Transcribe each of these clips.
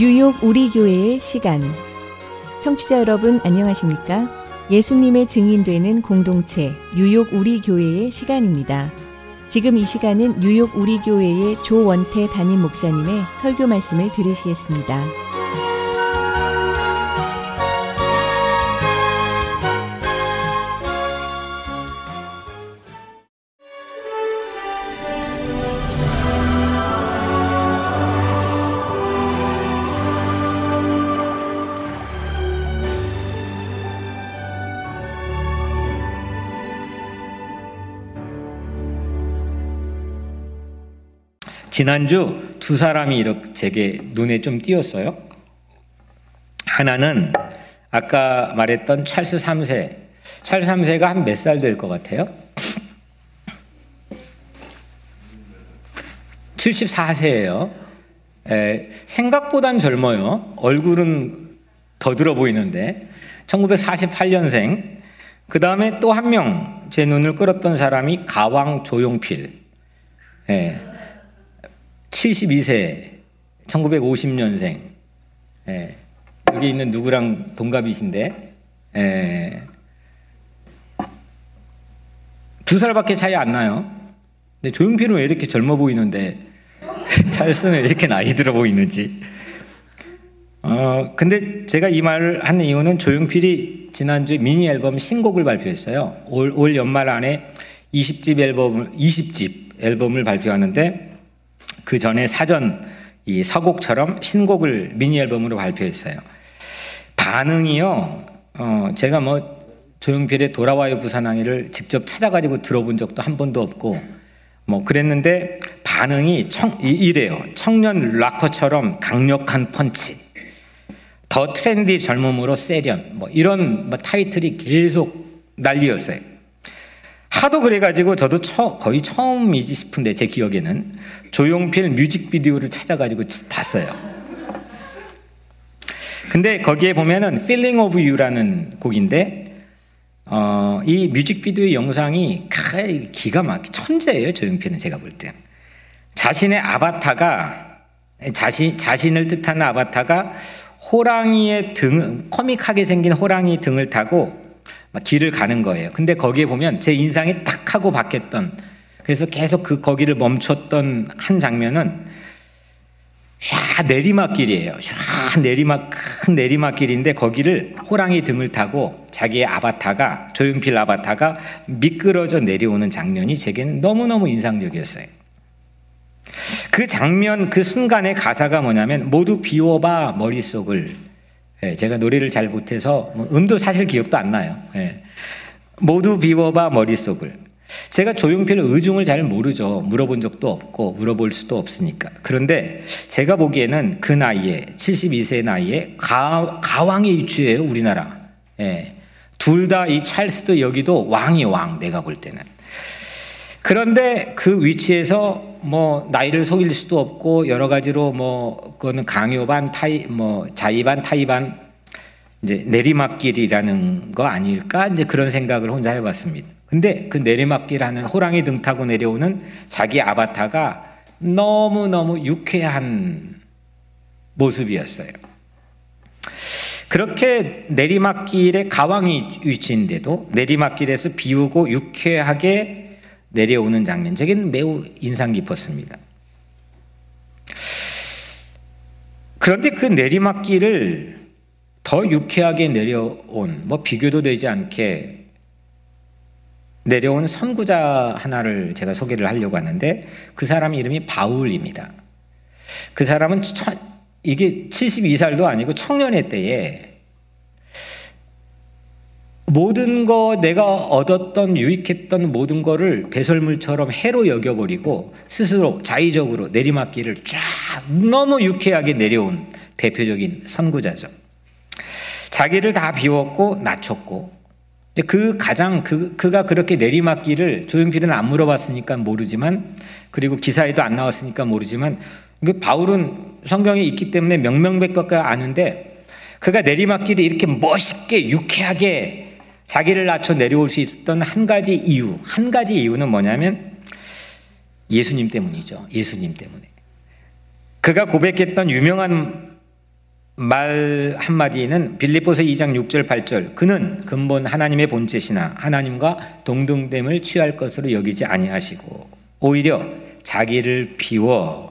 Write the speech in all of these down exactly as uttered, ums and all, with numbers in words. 뉴욕 우리교회의 시간. 청취자 여러분 안녕하십니까? 예수님의 증인되는 공동체 뉴욕 우리교회의 시간입니다. 지금 이 시간은 뉴욕 우리교회의 조원태 담임 목사님의 설교 말씀을 들으시겠습니다. 지난주 두 사람이 이렇게 제게 눈에 좀 띄었어요. 하나는 아까 말했던 찰스 삼 세. 찰스 삼 세가 한 몇 살 될 것 같아요? 칠십사 세예요. 에, 생각보단 젊어요. 얼굴은 더 들어 보이는데. 천구백사십팔 년생. 그 다음에 또 한 명 제 눈을 끌었던 사람이 가왕 조용필. 예. 칠십이 세, 천구백오십 년생. 예, 여기 있는 누구랑 동갑이신데, 예, 두 살밖에 차이 안 나요. 근데 조용필은 왜 이렇게 젊어 보이는데 찰스는 왜 이렇게 나이 들어 보이는지. 어, 근데 제가 이 말을 한 이유는 조용필이 지난주 미니 앨범 신곡을 발표했어요. 올, 올 연말 안에 이십 집 앨범, 이십 집 앨범을 발표하는데. 그 전에 사전 이 서곡처럼 신곡을 미니 앨범으로 발표했어요. 반응이요. 어, 제가 뭐 조용필의 돌아와요 부산항이를 직접 찾아가지고 들어본 적도 한 번도 없고 뭐 그랬는데 반응이 청, 이래요. 청년 락커처럼 강력한 펀치, 더 트렌디 젊음으로 세련, 뭐 이런 뭐 타이틀이 계속 난리였어요. 하도 그래가지고 저도 처, 거의 처음이지 싶은데 제 기억에는 조용필 뮤직비디오를 찾아가지고 봤어요. 근데 거기에 보면은 Feeling of You라는 곡인데 어, 이 뮤직비디오의 영상이 기가 막히게 천재예요. 조용필은 제가 볼 때 자신의 아바타가 자신, 자신을 뜻하는 아바타가 호랑이의 등, 코믹하게 생긴 호랑이 등을 타고 막 길을 가는 거예요. 근데 거기에 보면 제 인상이 탁 하고 바뀌었던, 그래서 계속 그 거기를 멈췄던 한 장면은 샤 내리막길이에요. 샤 내리막, 큰 내리막길인데 거기를 호랑이 등을 타고 자기의 아바타가, 조용필 아바타가 미끄러져 내려오는 장면이 제겐 너무너무 인상적이었어요. 그 장면, 그 순간의 가사가 뭐냐면 모두 비워봐 머릿속을. 예, 제가 노래를 잘 못해서 음도 사실 기억도 안 나요. 예. 모두 비워봐 머릿속을. 제가 조용필의 의중을 잘 모르죠. 물어본 적도 없고 물어볼 수도 없으니까. 그런데 제가 보기에는 그 나이에 칠십이 세 나이에 가, 가왕의 유추예요. 우리나라. 예. 둘 다 이 찰스도 여기도 왕이 왕. 내가 볼 때는. 그런데 그 위치에서 뭐 나이를 속일 수도 없고 여러 가지로 뭐 그거는 강요반 타이 뭐 자의반 타의반 이제 내리막길이라는 거 아닐까 이제 그런 생각을 혼자 해봤습니다. 근데 그 내리막길하는 호랑이 등 타고 내려오는 자기 아바타가 너무 너무 유쾌한 모습이었어요. 그렇게 내리막길에 가왕이 위치인데도 내리막길에서 비우고 유쾌하게 내려오는 장면, 제게는 매우 인상 깊었습니다. 그런데 그 내리막길을 더 유쾌하게 내려온, 뭐 비교도 되지 않게 내려온 선구자 하나를 제가 소개를 하려고 하는데 그 사람 이름이 바울입니다. 그 사람은 처, 이게 칠십이 살도 아니고 청년의 때에 모든 거 내가 얻었던 유익했던 모든 거를 배설물처럼 해로 여겨버리고 스스로 자의적으로 내리막길을 쫙 너무 유쾌하게 내려온 대표적인 선구자죠. 자기를 다 비웠고 낮췄고 그 가장 그, 그가 그렇게 내리막길을 조용필은 안 물어봤으니까 모르지만 그리고 기사에도 안 나왔으니까 모르지만 바울은 성경에 있기 때문에 명명백백하게 아는데 그가 내리막길을 이렇게 멋있게 유쾌하게 자기를 낮춰 내려올 수 있었던 한 가지 이유, 한 가지 이유는 뭐냐면 예수님 때문이죠. 예수님 때문에. 그가 고백했던 유명한 말 한마디는 빌립보서 이 장 육 절 팔 절 그는 근본 하나님의 본체시나 하나님과 동등됨을 취할 것으로 여기지 아니하시고 오히려 자기를 비워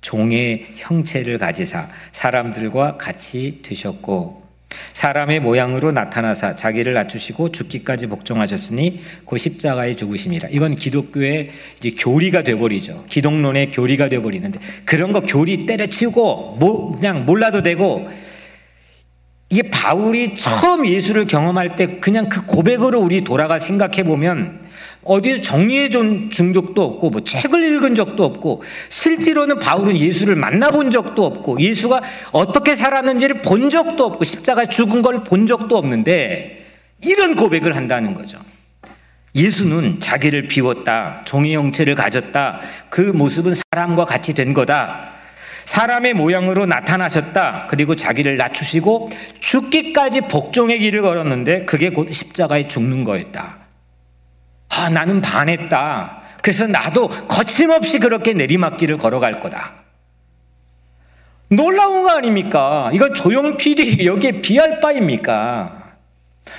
종의 형체를 가지사 사람들과 같이 되셨고 사람의 모양으로 나타나사 자기를 낮추시고 죽기까지 복종하셨으니 그 십자가에 죽으심이라. 이건 기독교의 이제 교리가 돼버리죠. 기독론의 교리가 돼버리는데 그런 거 교리 때려치우고 뭐 그냥 몰라도 되고, 이게 바울이 처음 예수를 경험할 때 그냥 그 고백으로 우리 돌아가 생각해보면 어디서 정리해준 중독도 없고 뭐 책을 읽은 적도 없고 실제로는 바울은 예수를 만나본 적도 없고 예수가 어떻게 살았는지를 본 적도 없고 십자가에 죽은 걸 본 적도 없는데 이런 고백을 한다는 거죠. 예수는 자기를 비웠다. 종의 형체를 가졌다. 그 모습은 사람과 같이 된 거다. 사람의 모양으로 나타나셨다. 그리고 자기를 낮추시고 죽기까지 복종의 길을 걸었는데 그게 곧 십자가에 죽는 거였다. 아, 나는 반했다. 그래서 나도 거침없이 그렇게 내리막길을 걸어갈 거다. 놀라운 거 아닙니까? 이거 조용필이 여기에 비할 바입니까?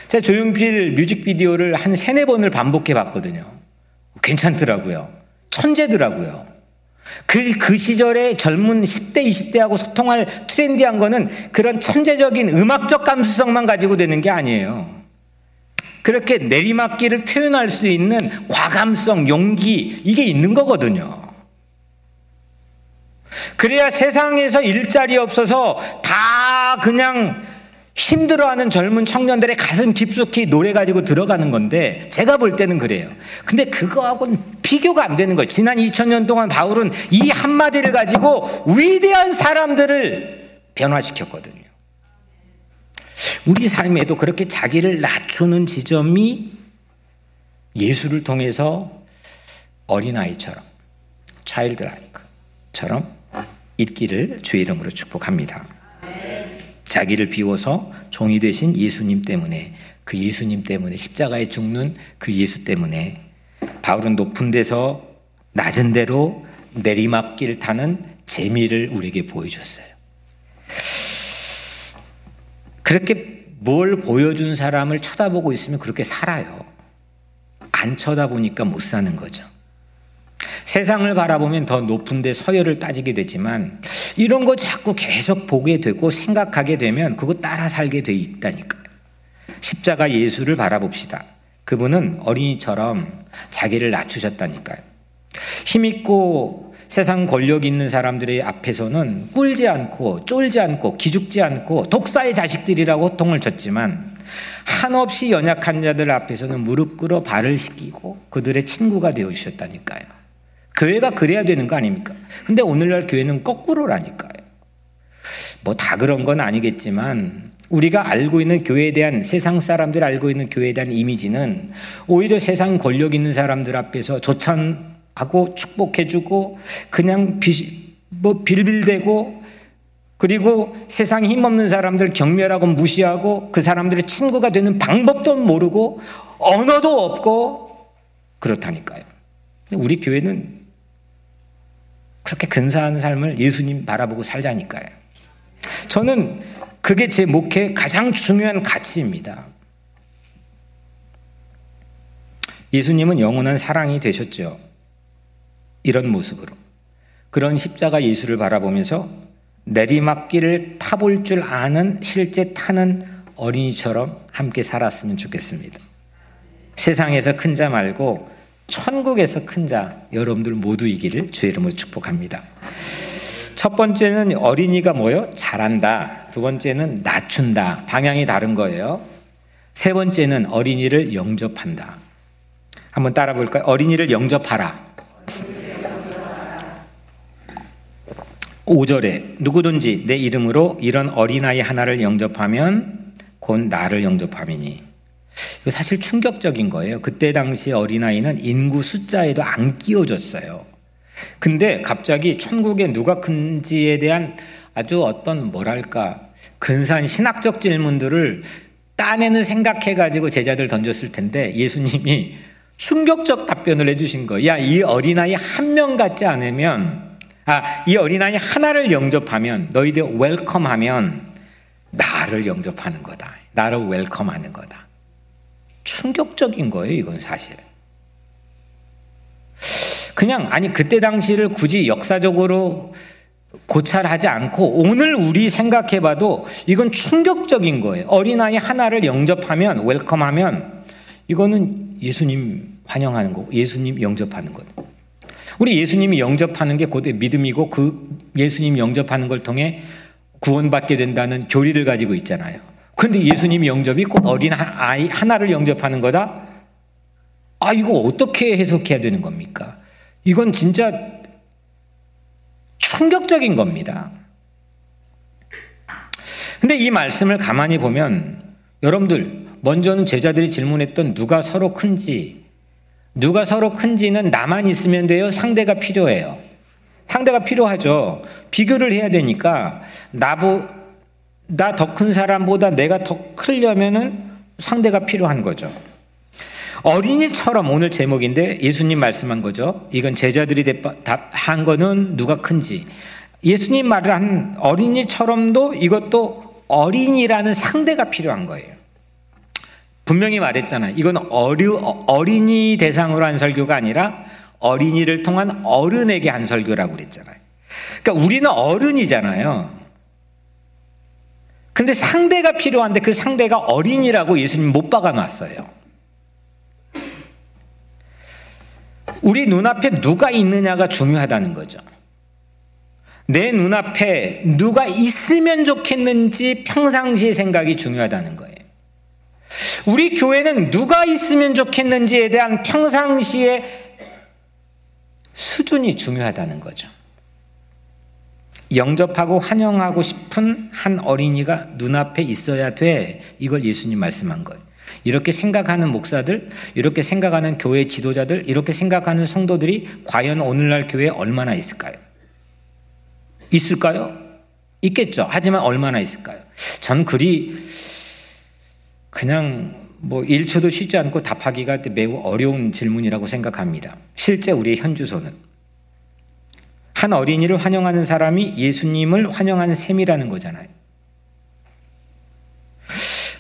제가 조용필 뮤직비디오를 한 세네 번을 반복해 봤거든요. 괜찮더라고요. 천재더라고요. 그, 그 시절에 젊은 십 대, 이십 대하고 소통할 트렌디한 거는 그런 천재적인 음악적 감수성만 가지고 되는 게 아니에요. 그렇게 내리막길을 표현할 수 있는 과감성, 용기, 이게 있는 거거든요. 그래야 세상에서 일자리 없어서 다 그냥 힘들어하는 젊은 청년들의 가슴 깊숙이 노래 가지고 들어가는 건데 제가 볼 때는 그래요. 근데 그거하고는 비교가 안 되는 거예요. 지난 이천 년 동안 바울은 이 한마디를 가지고 위대한 사람들을 변화시켰거든요. 우리 삶에도 그렇게 자기를 낮추는 지점이 예수를 통해서 어린아이처럼, 차일드라이크처럼 있기를 주의 이름으로 축복합니다. 자기를 비워서 종이 되신 예수님 때문에, 그 예수님 때문에, 십자가에 죽는 그 예수 때문에 바울은 높은 데서 낮은 데로 내리막길 타는 재미를 우리에게 보여줬어요. 그렇게 뭘 보여준 사람을 쳐다보고 있으면 그렇게 살아요. 안 쳐다보니까 못 사는 거죠. 세상을 바라보면 더 높은 데 서열을 따지게 되지만 이런 거 자꾸 계속 보게 되고 생각하게 되면 그거 따라 살게 돼 있다니까요. 십자가 예수를 바라봅시다. 그분은 어린이처럼 자기를 낮추셨다니까요. 힘있고 세상 권력 있는 사람들의 앞에서는 꿀지 않고 쫄지 않고 기죽지 않고 독사의 자식들이라고 호통을 쳤지만 한없이 연약한 자들 앞에서는 무릎 꿇어 발을 씻기고 그들의 친구가 되어주셨다니까요. 교회가 그래야 되는 거 아닙니까? 근데 오늘날 교회는 거꾸로라니까요. 뭐 다 그런 건 아니겠지만 우리가 알고 있는 교회에 대한, 세상 사람들이 알고 있는 교회에 대한 이미지는 오히려 세상 권력 있는 사람들 앞에서 조찬 하고 축복해주고 그냥 비, 뭐 빌빌대고 그리고 세상 힘없는 사람들 경멸하고 무시하고 그 사람들의 친구가 되는 방법도 모르고 언어도 없고 그렇다니까요. 우리 교회는 그렇게 근사한 삶을 예수님 바라보고 살자니까요. 저는 그게 제 목회의 가장 중요한 가치입니다. 예수님은 영원한 사랑이 되셨죠. 이런 모습으로, 그런 십자가 예수를 바라보면서 내리막길을 타볼 줄 아는, 실제 타는 어린이처럼 함께 살았으면 좋겠습니다. 세상에서 큰 자 말고 천국에서 큰 자 여러분들 모두이기를 주의 이름으로 축복합니다. 첫 번째는 어린이가 뭐요? 잘한다. 두 번째는 낮춘다. 방향이 다른 거예요. 세 번째는 어린이를 영접한다. 한번 따라 볼까요? 어린이를 영접하라. 오 절에 누구든지 내 이름으로 이런 어린아이 하나를 영접하면 곧 나를 영접함이니. 이거 사실 충격적인 거예요. 그때 당시 어린아이는 인구 숫자에도 안 끼워졌어요. 근데 갑자기 천국에 누가 큰지에 대한 아주 어떤 뭐랄까 근사한 신학적 질문들을 따내는 생각해가지고 제자들 던졌을 텐데 예수님이 충격적 답변을 해주신 거예요. 야, 이 어린아이 한 명 같지 않으면, 아, 이 어린아이 하나를 영접하면, 너희들 웰컴하면 나를 영접하는 거다. 나를 웰컴하는 거다. 충격적인 거예요, 이건 사실. 그냥 아니 그때 당시를 굳이 역사적으로 고찰하지 않고 오늘 우리 생각해봐도 이건 충격적인 거예요. 어린아이 하나를 영접하면, 웰컴하면 이거는 예수님 환영하는 거고 예수님 영접하는 것. 우리 예수님이 영접하는 게 곧 믿음이고 그 예수님 영접하는 걸 통해 구원받게 된다는 교리를 가지고 있잖아요. 그런데 예수님 영접이 곧 어린아이 하나를 영접하는 거다? 아, 이거 어떻게 해석해야 되는 겁니까? 이건 진짜 충격적인 겁니다. 근데 이 말씀을 가만히 보면 여러분들, 먼저는 제자들이 질문했던 누가 서로 큰지, 누가 서로 큰지는 나만 있으면 돼요? 상대가 필요해요. 상대가 필요하죠. 비교를 해야 되니까 나보, 나 더 큰 사람보다 내가 더 크려면은 상대가 필요한 거죠. 어린이처럼 오늘 제목인데 예수님 말씀한 거죠. 이건 제자들이 답한 거는 누가 큰지. 예수님 말을 한 어린이처럼도 이것도 어린이라는 상대가 필요한 거예요. 분명히 말했잖아요. 이건 어류, 어린이 대상으로 한 설교가 아니라 어린이를 통한 어른에게 한 설교라고 그랬잖아요. 그러니까 우리는 어른이잖아요. 근데 상대가 필요한데 그 상대가 어린이라고 예수님 못 박아놨어요. 우리 눈앞에 누가 있느냐가 중요하다는 거죠. 내 눈앞에 누가 있으면 좋겠는지 평상시의 생각이 중요하다는 거예요. 우리 교회는 누가 있으면 좋겠는지에 대한 평상시의 수준이 중요하다는 거죠. 영접하고 환영하고 싶은 한 어린이가 눈앞에 있어야 돼. 이걸 예수님 말씀한 거예요. 이렇게 생각하는 목사들, 이렇게 생각하는 교회 지도자들, 이렇게 생각하는 성도들이 과연 오늘날 교회에 얼마나 있을까요? 있을까요? 있겠죠. 하지만 얼마나 있을까요? 전 그리 그냥 뭐 일 초도 쉬지 않고 답하기가 매우 어려운 질문이라고 생각합니다. 실제 우리의 현주소는. 한 어린이를 환영하는 사람이 예수님을 환영하는 셈이라는 거잖아요.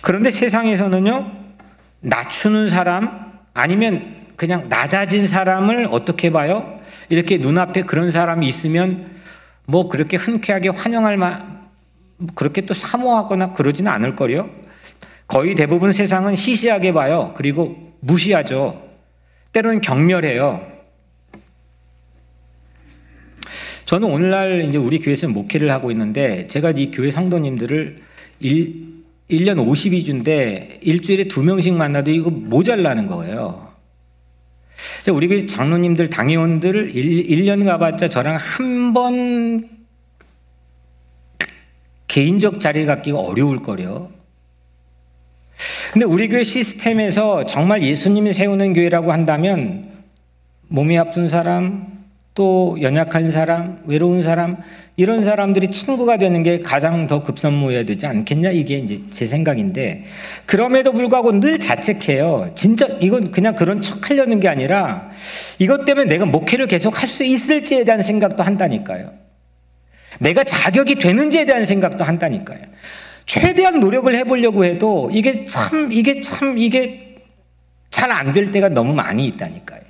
그런데 세상에서는요, 낮추는 사람 아니면 그냥 낮아진 사람을 어떻게 봐요? 이렇게 눈앞에 그런 사람이 있으면 뭐 그렇게 흔쾌하게 환영할 만, 그렇게 또 사모하거나 그러지는 않을 거요. 거의 대부분 세상은 시시하게 봐요. 그리고 무시하죠. 때로는 경멸해요. 저는 오늘날 이제 우리 교회에서 목회를 하고 있는데 제가 이 교회 성도님들을 일 일 년 오십이 주인데 일주일에 두 명씩 만나도 이거 모자라는 거예요. 우리 교회 장로님들, 당회원들을 일 년 가봤자 저랑 한 번 개인적 자리 갖기가 어려울 거려. 근데 우리 교회 시스템에서 정말 예수님이 세우는 교회라고 한다면 몸이 아픈 사람, 또 연약한 사람, 외로운 사람, 이런 사람들이 친구가 되는 게 가장 더 급선무해야 되지 않겠냐? 이게 이제 제 생각인데, 그럼에도 불구하고 늘 자책해요. 진짜 이건 그냥 그런 척 하려는 게 아니라 이것 때문에 내가 목회를 계속 할 수 있을지에 대한 생각도 한다니까요. 내가 자격이 되는지에 대한 생각도 한다니까요. 최대한 노력을 해보려고 해도 이게 참 이게 참 이게 잘 안 될 때가 너무 많이 있다니까요.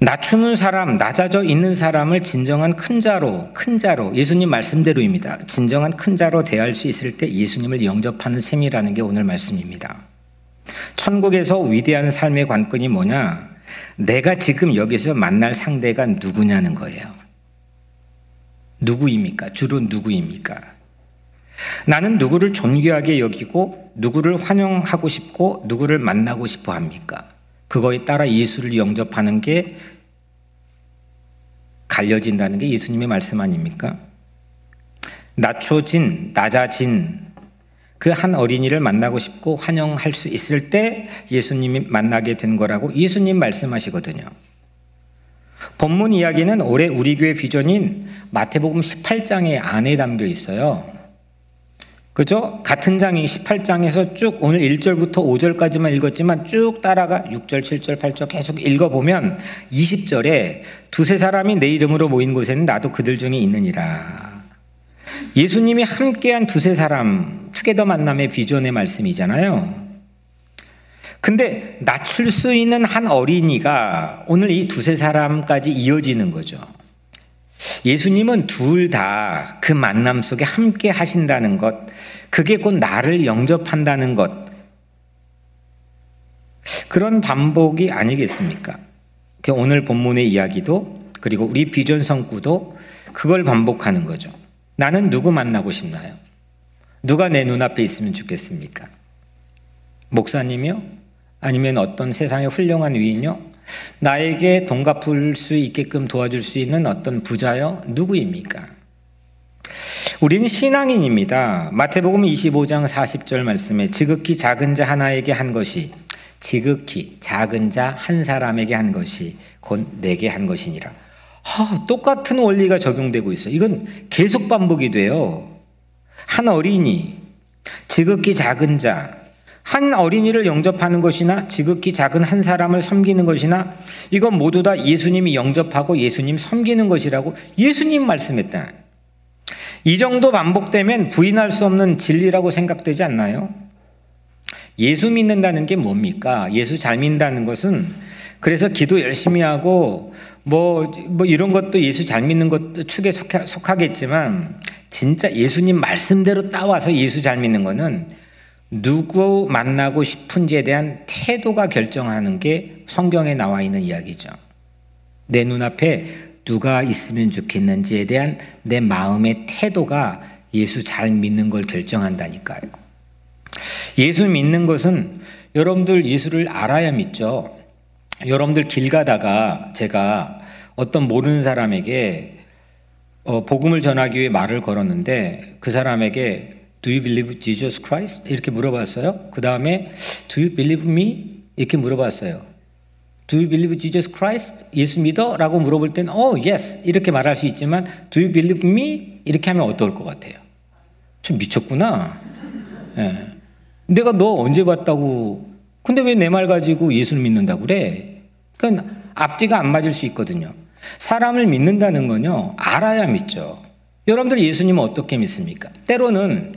낮추는 사람, 낮아져 있는 사람을 진정한 큰 자로, 큰 자로, 예수님 말씀대로입니다. 진정한 큰 자로 대할 수 있을 때 예수님을 영접하는 셈이라는 게 오늘 말씀입니다. 천국에서 위대한 삶의 관건이 뭐냐? 내가 지금 여기서 만날 상대가 누구냐는 거예요. 누구입니까? 주로 누구입니까? 나는 누구를 존귀하게 여기고 누구를 환영하고 싶고 누구를 만나고 싶어 합니까? 그거에 따라 예수를 영접하는 게 갈려진다는 게 예수님의 말씀 아닙니까? 낮춰진, 낮아진 그 한 어린이를 만나고 싶고 환영할 수 있을 때 예수님이 만나게 된 거라고 예수님 말씀하시거든요. 본문 이야기는 올해 우리 교회 비전인 마태복음 십팔 장의 안에 담겨 있어요. 그죠? 같은 장이 십팔 장에서 쭉 오늘 일 절부터 오 절까지만 읽었지만 쭉 따라가 육 절, 칠 절, 팔 절 계속 읽어보면 이십 절에 두세 사람이 내 이름으로 모인 곳에는 나도 그들 중에 있느니라. 예수님이 함께한 두세 사람, 투게더 만남의 비전의 말씀이잖아요. 근데 낮출 수 있는 한 어린이가 오늘 이 두세 사람까지 이어지는 거죠. 예수님은 둘 다 그 만남 속에 함께 하신다는 것, 그게 곧 나를 영접한다는 것, 그런 반복이 아니겠습니까? 오늘 본문의 이야기도 그리고 우리 비전 성구도 그걸 반복하는 거죠. 나는 누구 만나고 싶나요? 누가 내 눈앞에 있으면 좋겠습니까? 목사님이요? 아니면 어떤 세상의 훌륭한 위인요? 나에게 돈 갚을 수 있게끔 도와줄 수 있는 어떤 부자요? 누구입니까? 우리는 신앙인입니다. 마태복음 이십오 장 사십 절 말씀에 지극히 작은 자 하나에게 한 것이 지극히 작은 자 한 사람에게 한 것이 곧 내게 한 것이니라. 하, 똑같은 원리가 적용되고 있어요. 이건 계속 반복이 돼요. 한 어린이, 지극히 작은 자, 한 어린이를 영접하는 것이나 지극히 작은 한 사람을 섬기는 것이나 이건 모두 다 예수님이 영접하고 예수님 섬기는 것이라고 예수님 말씀했다. 이 정도 반복되면 부인할 수 없는 진리라고 생각되지 않나요? 예수 믿는다는 게 뭡니까? 예수 잘 믿는다는 것은 그래서 기도 열심히 하고 뭐, 뭐 이런 것도 예수 잘 믿는 것도 축에 속하, 속하겠지만 진짜 예수님 말씀대로 따와서 예수 잘 믿는 거는 누구 만나고 싶은지에 대한 태도가 결정하는 게 성경에 나와 있는 이야기죠. 내 눈앞에 누가 있으면 좋겠는지에 대한 내 마음의 태도가 예수 잘 믿는 걸 결정한다니까요. 예수 믿는 것은 여러분들 예수를 알아야 믿죠. 여러분들 길 가다가 제가 어떤 모르는 사람에게 어, 복음을 전하기 위해 말을 걸었는데 그 사람에게 Do you believe Jesus Christ? 이렇게 물어봤어요. 그 다음에 Do you believe me? 이렇게 물어봤어요. Do you believe Jesus Christ? 예수 믿어? 라고 물어볼 때는 Oh, yes! 이렇게 말할 수 있지만 Do you believe me? 이렇게 하면 어떨 것 같아요? 좀 미쳤구나. 네. 내가 너 언제 봤다고 근데 왜 내 말 가지고 예수를 믿는다고 그래? 그러니까 앞뒤가 안 맞을 수 있거든요. 사람을 믿는다는 건요. 알아야 믿죠. 여러분들 예수님은 어떻게 믿습니까? 때로는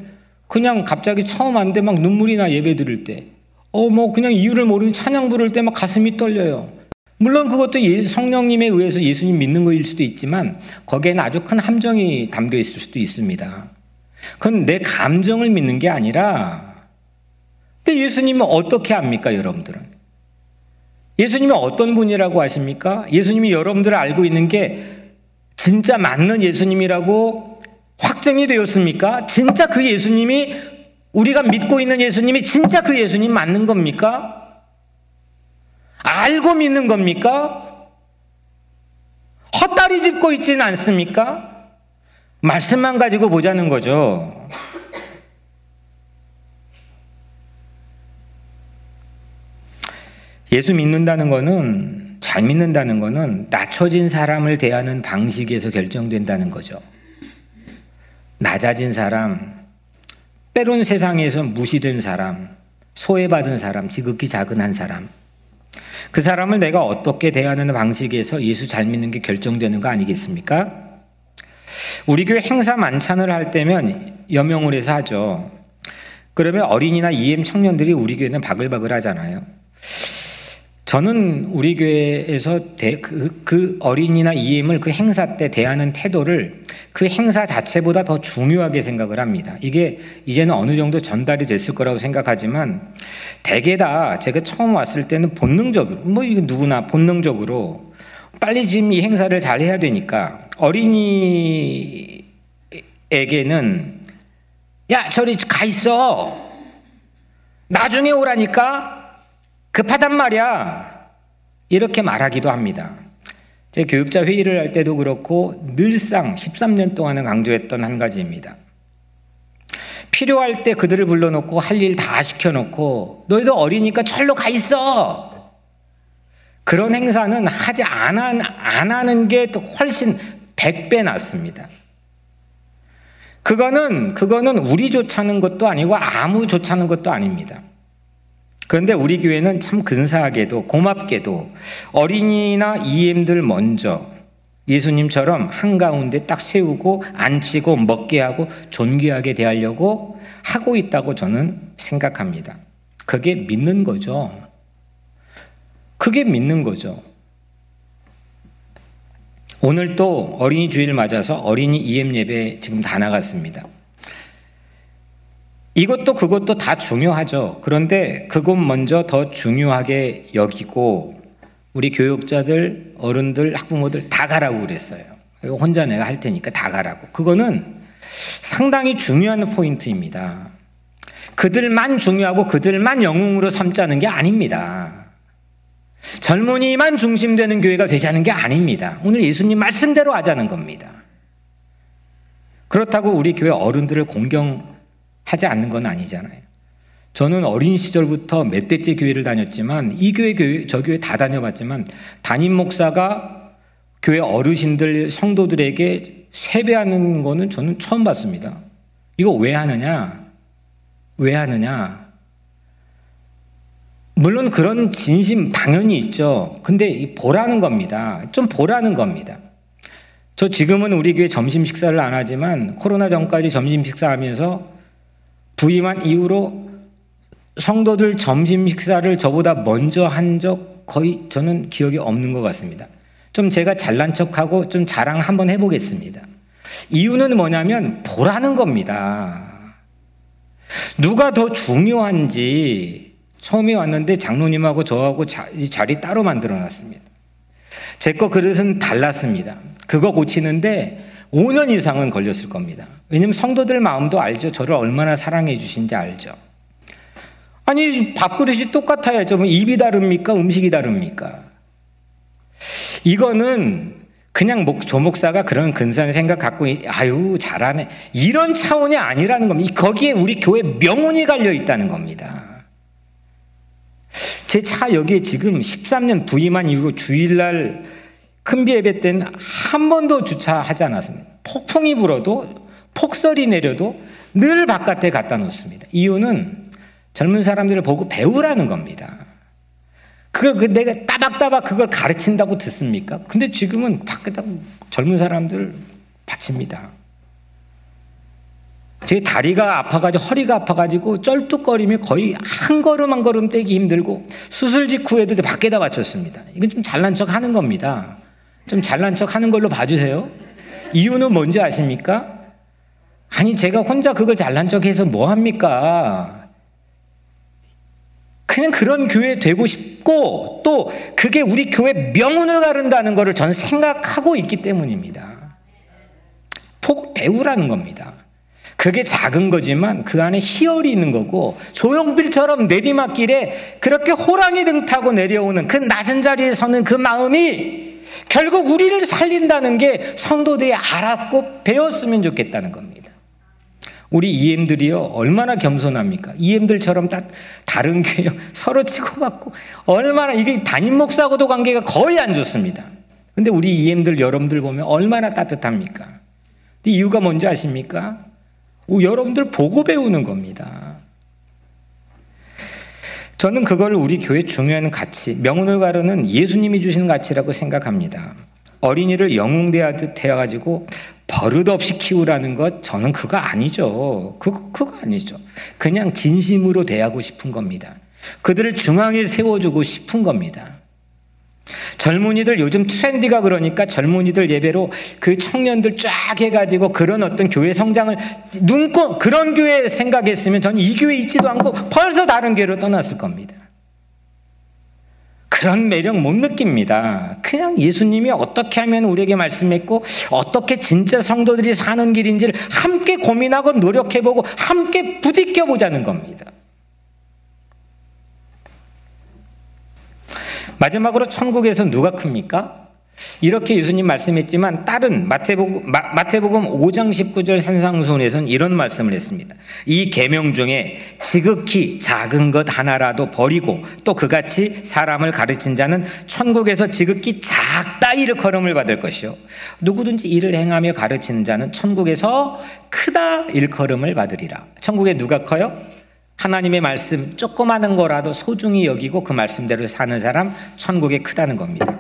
그냥 갑자기 처음 안 돼 막 눈물이 나 예배 드릴 때, 어 뭐 그냥 이유를 모르는 찬양 부를 때 막 가슴이 떨려요. 물론 그것도 예, 성령님에 의해서 예수님 믿는 거일 수도 있지만 거기에는 아주 큰 함정이 담겨 있을 수도 있습니다. 그건 내 감정을 믿는 게 아니라, 근데 예수님은 어떻게 합니까, 여러분들은? 예수님은 어떤 분이라고 아십니까? 예수님이 여러분들을 알고 있는 게 진짜 맞는 예수님이라고 확정이 되었습니까? 진짜 그 예수님이 우리가 믿고 있는 예수님이 진짜 그 예수님 맞는 겁니까? 알고 믿는 겁니까? 헛다리 짚고 있지는 않습니까? 말씀만 가지고 보자는 거죠. 예수 믿는다는 거는 잘 믿는다는 거는 낮춰진 사람을 대하는 방식에서 결정된다는 거죠. 낮아진 사람, 때론 세상에서 무시된 사람, 소외받은 사람, 지극히 작은 한 사람. 그 사람을 내가 어떻게 대하는 방식에서 예수 잘 믿는 게 결정되는 거 아니겠습니까? 우리 교회 행사 만찬을 할 때면 여명을 해서 하죠. 그러면 어린이나 이엠 청년들이 우리 교회는 바글바글 하잖아요. 저는 우리 교회에서 대, 그, 그 어린이나 이엠을 그 행사 때 대하는 태도를 그 행사 자체보다 더 중요하게 생각을 합니다. 이게 이제는 어느 정도 전달이 됐을 거라고 생각하지만 대개 다 제가 처음 왔을 때는 본능적으로 뭐 이거 누구나 본능적으로 빨리 지금 이 행사를 잘 해야 되니까 어린이에게는 야 저리 가 있어 나중에 오라니까 급하단 말이야 이렇게 말하기도 합니다. 제 교육자 회의를 할 때도 그렇고 늘상 십삼 년 동안은 강조했던 한 가지입니다. 필요할 때 그들을 불러놓고 할 일 다 시켜놓고 너희도 어리니까 절로 가 있어 그런 행사는 하지 안, 한, 안 하는 게 훨씬 백 배 낫습니다. 그거는 그거는 우리 좋다는 것도 아니고 아무 좋다는 것도 아닙니다. 그런데 우리 교회는 참 근사하게도 고맙게도 어린이나 이엠들 먼저 예수님처럼 한가운데 딱 세우고 앉히고 먹게 하고 존귀하게 대하려고 하고 있다고 저는 생각합니다. 그게 믿는 거죠. 그게 믿는 거죠. 오늘 또 어린이 주일 맞아서 어린이 이엠 예배 지금 다 나갔습니다. 이것도 그것도 다 중요하죠. 그런데 그것 먼저 더 중요하게 여기고 우리 교육자들, 어른들, 학부모들 다 가라고 그랬어요. 이거 혼자 내가 할 테니까 다 가라고. 그거는 상당히 중요한 포인트입니다. 그들만 중요하고 그들만 영웅으로 삼자는 게 아닙니다. 젊은이만 중심되는 교회가 되자는 게 아닙니다. 오늘 예수님 말씀대로 하자는 겁니다. 그렇다고 우리 교회 어른들을 공경하지 않는 건 아니잖아요. 저는 어린 시절부터 몇 대째 교회를 다녔지만 이 교회, 교회 저 교회 다 다녀봤지만 담임 목사가 교회 어르신들, 성도들에게 세배하는 거는 저는 처음 봤습니다. 이거 왜 하느냐? 왜 하느냐? 물론 그런 진심 당연히 있죠. 근데 보라는 겁니다. 좀 보라는 겁니다. 저 지금은 우리 교회 점심 식사를 안 하지만 코로나 전까지 점심 식사하면서 부임한 이후로 성도들 점심 식사를 저보다 먼저 한 적 거의 저는 기억이 없는 것 같습니다. 좀 제가 잘난 척하고 좀 자랑 한번 해보겠습니다. 이유는 뭐냐면 보라는 겁니다. 누가 더 중요한지 처음에 왔는데 장로님하고 저하고 자, 자리 따로 만들어놨습니다. 제 거 그릇은 달랐습니다. 그거 고치는데 오 년 이상은 걸렸을 겁니다. 왜냐면 성도들 마음도 알죠. 저를 얼마나 사랑해 주신지 알죠. 아니 밥그릇이 똑같아야죠. 뭐 입이 다릅니까? 음식이 다릅니까? 이거는 그냥 목, 조 목사가 그런 근사한 생각 갖고 아유 잘하네 이런 차원이 아니라는 겁니다. 거기에 우리 교회 명운이 갈려있다는 겁니다. 제 차 여기에 지금 십삼 년 부임한 이후로 주일날 큰비 예배 때는 한 번도 주차하지 않았습니다. 폭풍이 불어도 폭설이 내려도 늘 바깥에 갖다 놓습니다. 이유는 젊은 사람들을 보고 배우라는 겁니다. 그걸 내가 따박따박 그걸 가르친다고 듣습니까? 근데 지금은 밖에다 젊은 사람들 바칩니다. 제 다리가 아파가지고 허리가 아파가지고 쩔뚝거리며 거의 한 걸음 한 걸음 떼기 힘들고 수술 직후에도 밖에다 바쳤습니다. 이건 좀 잘난 척 하는 겁니다. 좀 잘난 척 하는 걸로 봐주세요. 이유는 뭔지 아십니까? 아니 제가 혼자 그걸 잘난 척해서 뭐합니까? 그냥 그런 교회 되고 싶고 또 그게 우리 교회 명운을 가른다는 것을 저는 생각하고 있기 때문입니다. 보고 배우라는 겁니다. 그게 작은 거지만 그 안에 희열이 있는 거고 조용필처럼 내리막길에 그렇게 호랑이 등 타고 내려오는 그 낮은 자리에 서는 그 마음이 결국 우리를 살린다는 게 성도들이 알았고 배웠으면 좋겠다는 겁니다. 우리 이엠들이요 얼마나 겸손합니까? 이엠들처럼 다 다른 교회 서로 치고받고 얼마나 이게 담임 목사하고도 관계가 거의 안 좋습니다. 근데 우리 이엠들 여러분들 보면 얼마나 따뜻합니까? 근데 이유가 뭔지 아십니까? 여러분들 보고 배우는 겁니다. 저는 그걸 우리 교회 중요한 가치, 명운을 가르는 예수님이 주신 가치라고 생각합니다. 어린이를 영웅 대하듯 해가지고 버릇없이 키우라는 것 저는 그거 아니죠. 그거, 그거 아니죠. 그냥 진심으로 대하고 싶은 겁니다. 그들을 중앙에 세워주고 싶은 겁니다. 젊은이들 요즘 트렌디가 그러니까 젊은이들 예배로 그 청년들 쫙 해가지고 그런 어떤 교회 성장을 눈꽃 그런 교회 생각했으면 저는 이 교회 있지도 않고 벌써 다른 교회로 떠났을 겁니다. 그런 매력 못 느낍니다. 그냥 예수님이 어떻게 하면 우리에게 말씀했고 어떻게 진짜 성도들이 사는 길인지를 함께 고민하고 노력해보고 함께 부딪혀보자는 겁니다. 마지막으로 천국에서 누가 큽니까? 이렇게 예수님 말씀했지만 다른 마태복음, 마, 마태복음 오 장 십구 절 산상수훈에서는 이런 말씀을 했습니다. 이 계명 중에 지극히 작은 것 하나라도 버리고 또 그같이 사람을 가르친 자는 천국에서 지극히 작다 이를 걸음을 받을 것이요 누구든지 이를 행하며 가르치는 자는 천국에서 크다 일컬음을 받으리라. 천국에 누가 커요? 하나님의 말씀 조그마한 거라도 소중히 여기고 그 말씀대로 사는 사람 천국에 크다는 겁니다.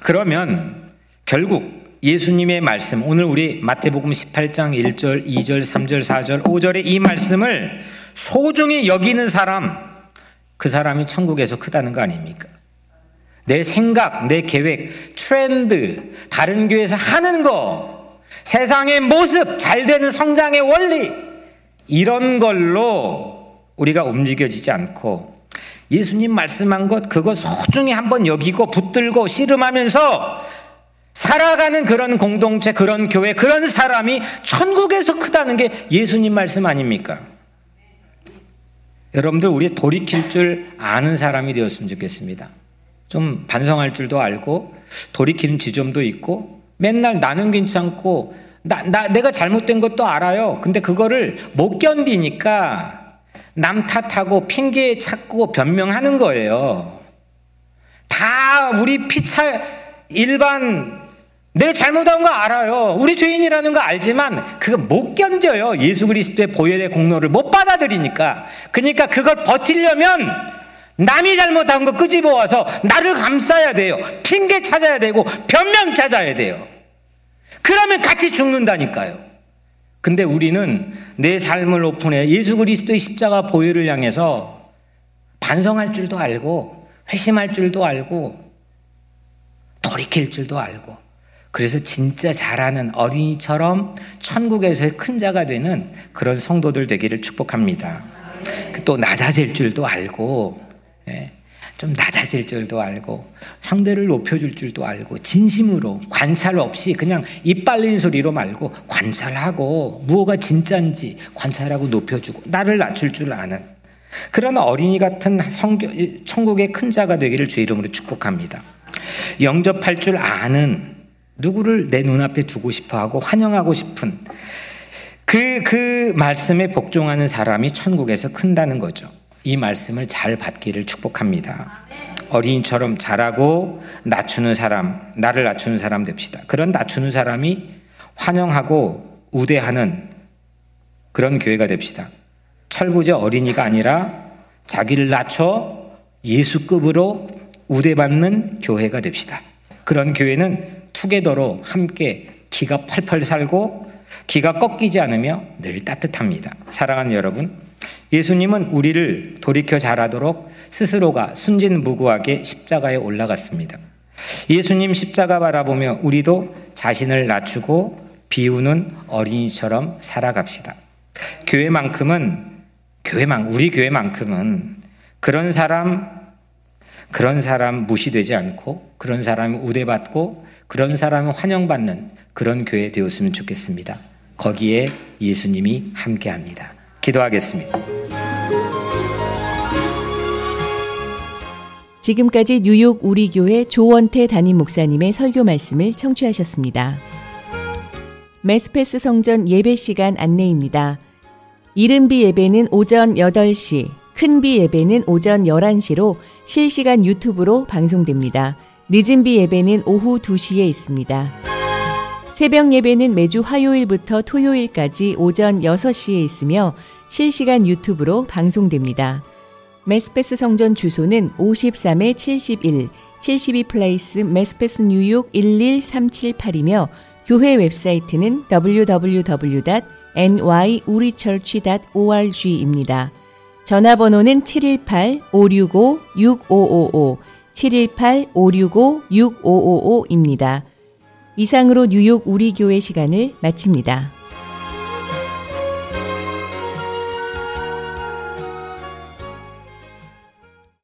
그러면 결국 예수님의 말씀, 오늘 우리 마태복음 십팔 장 일 절 이 절 삼 절 사 절 오 절의 이 말씀을 소중히 여기는 사람, 그 사람이 천국에서 크다는 거 아닙니까? 내 생각, 내 계획, 트렌드, 다른 교회에서 하는 거, 세상의 모습, 잘 되는 성장의 원리, 이런 걸로 우리가 움직여지지 않고 예수님 말씀한 것 그것 소중히 한번 여기고 붙들고 씨름하면서 살아가는 그런 공동체, 그런 교회, 그런 사람이 천국에서 크다는 게 예수님 말씀 아닙니까? 여러분들 우리 돌이킬 줄 아는 사람이 되었으면 좋겠습니다. 좀 반성할 줄도 알고 돌이키는 지점도 있고 맨날 나는 괜찮고 나, 나, 내가 잘못된 것도 알아요. 근데 그거를 못 견디니까 남 탓하고 핑계 찾고 변명하는 거예요. 다 우리 피차 일반 내 잘못한 거 알아요. 우리 죄인이라는 거 알지만 그거 못 견뎌요. 예수 그리스도의 보혈의 공로를 못 받아들이니까. 그러니까 그걸 버티려면 남이 잘못한 거 끄집어와서 나를 감싸야 돼요. 핑계 찾아야 되고 변명 찾아야 돼요. 그러면 같이 죽는다니까요. 근데 우리는 내 삶을 오픈해 예수 그리스도의 십자가 보혈을 향해서 반성할 줄도 알고 회심할 줄도 알고 돌이킬 줄도 알고 그래서 진짜 잘하는 어린이처럼 천국에서의 큰 자가 되는 그런 성도들 되기를 축복합니다. 또 낮아질 줄도 알고 좀 낮아질 줄도 알고 상대를 높여줄 줄도 알고 진심으로 관찰 없이 그냥 입 빨린 소리로 말고 관찰하고 무엇가 진짜인지 관찰하고 높여주고 나를 낮출 줄 아는 그런 어린이 같은 성교, 천국의 큰 자가 되기를 주의 이름으로 축복합니다. 영접할 줄 아는 누구를 내 눈앞에 두고 싶어하고 환영하고 싶은 그, 그 말씀에 복종하는 사람이 천국에서 큰다는 거죠. 이 말씀을 잘 받기를 축복합니다. 어린이처럼 잘하고 낮추는 사람, 나를 낮추는 사람 됩시다. 그런 낮추는 사람이 환영하고 우대하는 그런 교회가 됩시다. 철부지 어린이가 아니라 자기를 낮춰 예수급으로 우대받는 교회가 됩시다. 그런 교회는 투게더로 함께 기가 펄펄 살고 기가 꺾이지 않으며 늘 따뜻합니다. 사랑하는 여러분, 예수님은 우리를 돌이켜 잘하도록 스스로가 순진무구하게 십자가에 올라갔습니다. 예수님 십자가 바라보며 우리도 자신을 낮추고 비우는 어린이처럼 살아갑시다. 교회만큼은, 교회만, 우리 교회만큼은 그런 사람, 그런 사람 무시되지 않고 그런 사람 우대받고 그런 사람 환영받는 그런 교회 되었으면 좋겠습니다. 거기에 예수님이 함께합니다. 기도하겠습니다. 지금까지 뉴욕 우리교회 조원태 담임 목사님의 설교 말씀을 청취하셨습니다. 매스페스 성전 예배 시간 안내입니다. 이른비 예배는 오전 여덟 시, 큰비 예배는 오전 열한 시로 실시간 유튜브로 방송됩니다. 늦은비 예배는 오후 두 시에 있습니다. 새벽 예배는 매주 화요일부터 토요일까지 오전 여섯 시에 있으며 실시간 유튜브로 방송됩니다. 매스페스 성전 주소는 오십삼에 칠십일, 칠십이 플레이스 매스페스 뉴욕 일일삼칠팔이며 교회 웹사이트는 더블유 더블유 더블유 닷 엔 와이 우리 처치 닷 오알지입니다. 전화번호는 칠 일 팔 오 육 오 육 오 오 오, 칠 일 팔 오 육 오 육 오 오 오입니다. 이상으로 뉴욕 우리 교회 시간을 마칩니다.